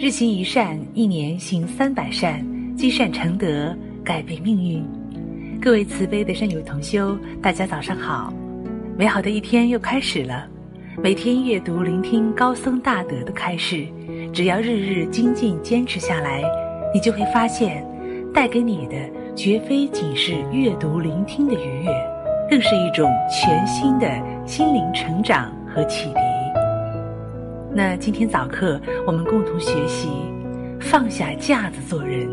日行一善，一年行300善，积善成德，改变命运。各位慈悲的善友同修，大家早上好！美好的一天又开始了。每天阅读聆听高僧大德的开示，只要日日精进坚持下来，你就会发现，带给你的绝非仅是阅读聆听的愉悦，更是一种全新的心灵成长和启迪。那今天早课，我们共同学习放下架子做人。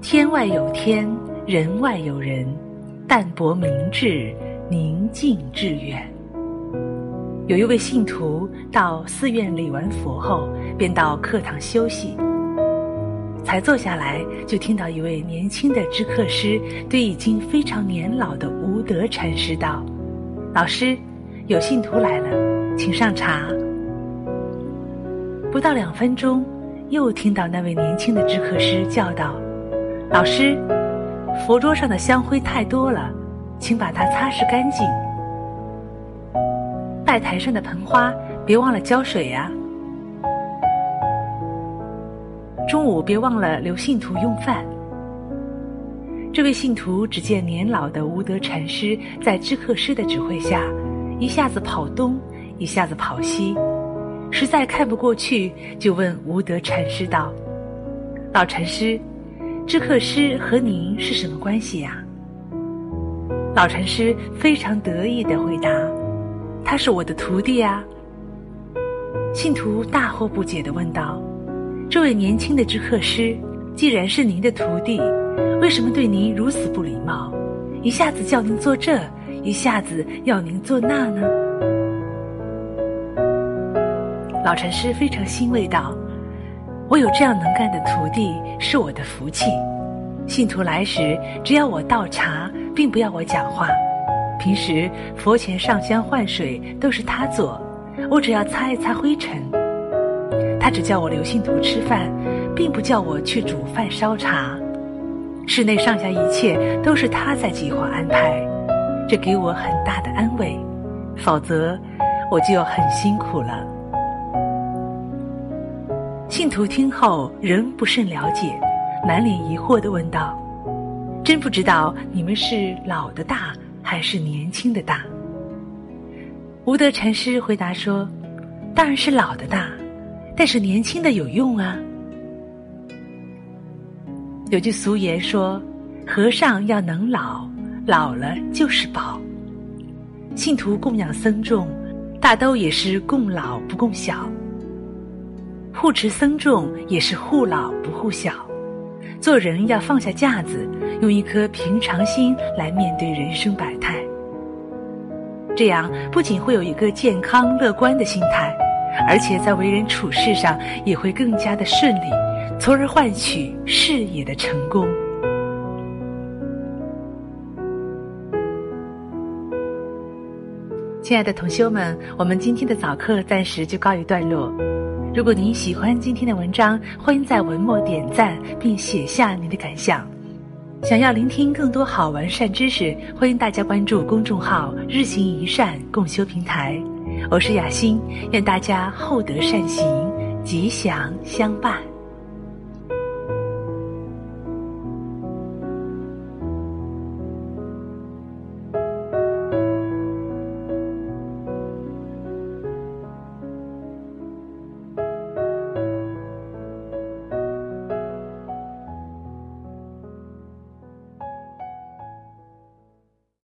天外有天，人外有人，淡泊明志，宁静致远。有一位信徒到寺院礼完佛后，便到课堂休息。才坐下来，就听到一位年轻的知客师对已经非常年老的无德禅师道：“老师，有信徒来了，请上茶。”不到2分钟，又听到那位年轻的知客师叫道：“老师，佛桌上的香灰太多了，请把它擦拭干净。拜台上的盆花，别忘了浇水呀。中午别忘了留信徒用饭。”这位信徒只见年老的无德禅师在知客师的指挥下，一下子跑东，一下子跑西，实在看不过去，就问无德禅师道：“老禅师，知客师和您是什么关系呀？”老禅师非常得意地回答：“他是我的徒弟啊。”信徒大惑不解地问道：“这位年轻的知客师，既然是您的徒弟，为什么对您如此不礼貌？一下子叫您做这，一下子要您做那呢？”老禅师非常欣慰道：“我有这样能干的徒弟是我的福气。信徒来时，只要我倒茶，并不要我讲话。平时佛前上香换水都是他做，我只要擦一擦灰尘。他只叫我留信徒吃饭，并不叫我去煮饭烧茶。室内上下一切都是他在计划安排，这给我很大的安慰，否则我就要很辛苦了。”信徒听后仍不甚了解，满脸疑惑地问道：“真不知道你们是老的大还是年轻的大？”无德禅师回答说：“当然是老的大，但是年轻的有用啊。”有句俗言说：“和尚要能老，老了就是宝。”信徒供养僧众，大都也是供老不供小；护持僧众也是护老不护小。做人要放下架子，用一颗平常心来面对人生百态。这样不仅会有一个健康乐观的心态，而且在为人处事上也会更加的顺利，从而换取事业的成功。亲爱的同修们，我们今天的早课暂时就告一段落。如果您喜欢今天的文章，欢迎在文末点赞并写下您的感想。想要聆听更多好玩善知识，欢迎大家关注公众号“日行一善”共修平台。我是雅欣，愿大家厚德善行，吉祥相伴。